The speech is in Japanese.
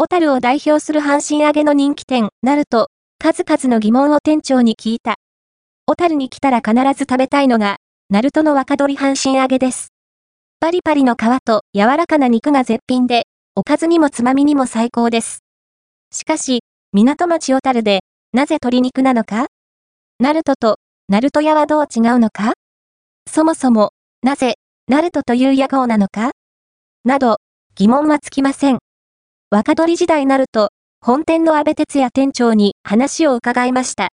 小樽を代表する阪神揚げの人気店、なると、数々の疑問を店長に聞いた。小樽に来たら必ず食べたいのが、なるとの若鶏阪神揚げです。パリパリの皮と柔らかな肉が絶品で、おかずにもつまみにも最高です。しかし、港町小樽で、なぜ鶏肉なのか？なるとと、なると屋はどう違うのか？そもそも、なぜ、なるとという屋号なのか？など、疑問はつきません。若鶏時代なると、本店の安部哲也店長に話を伺いました。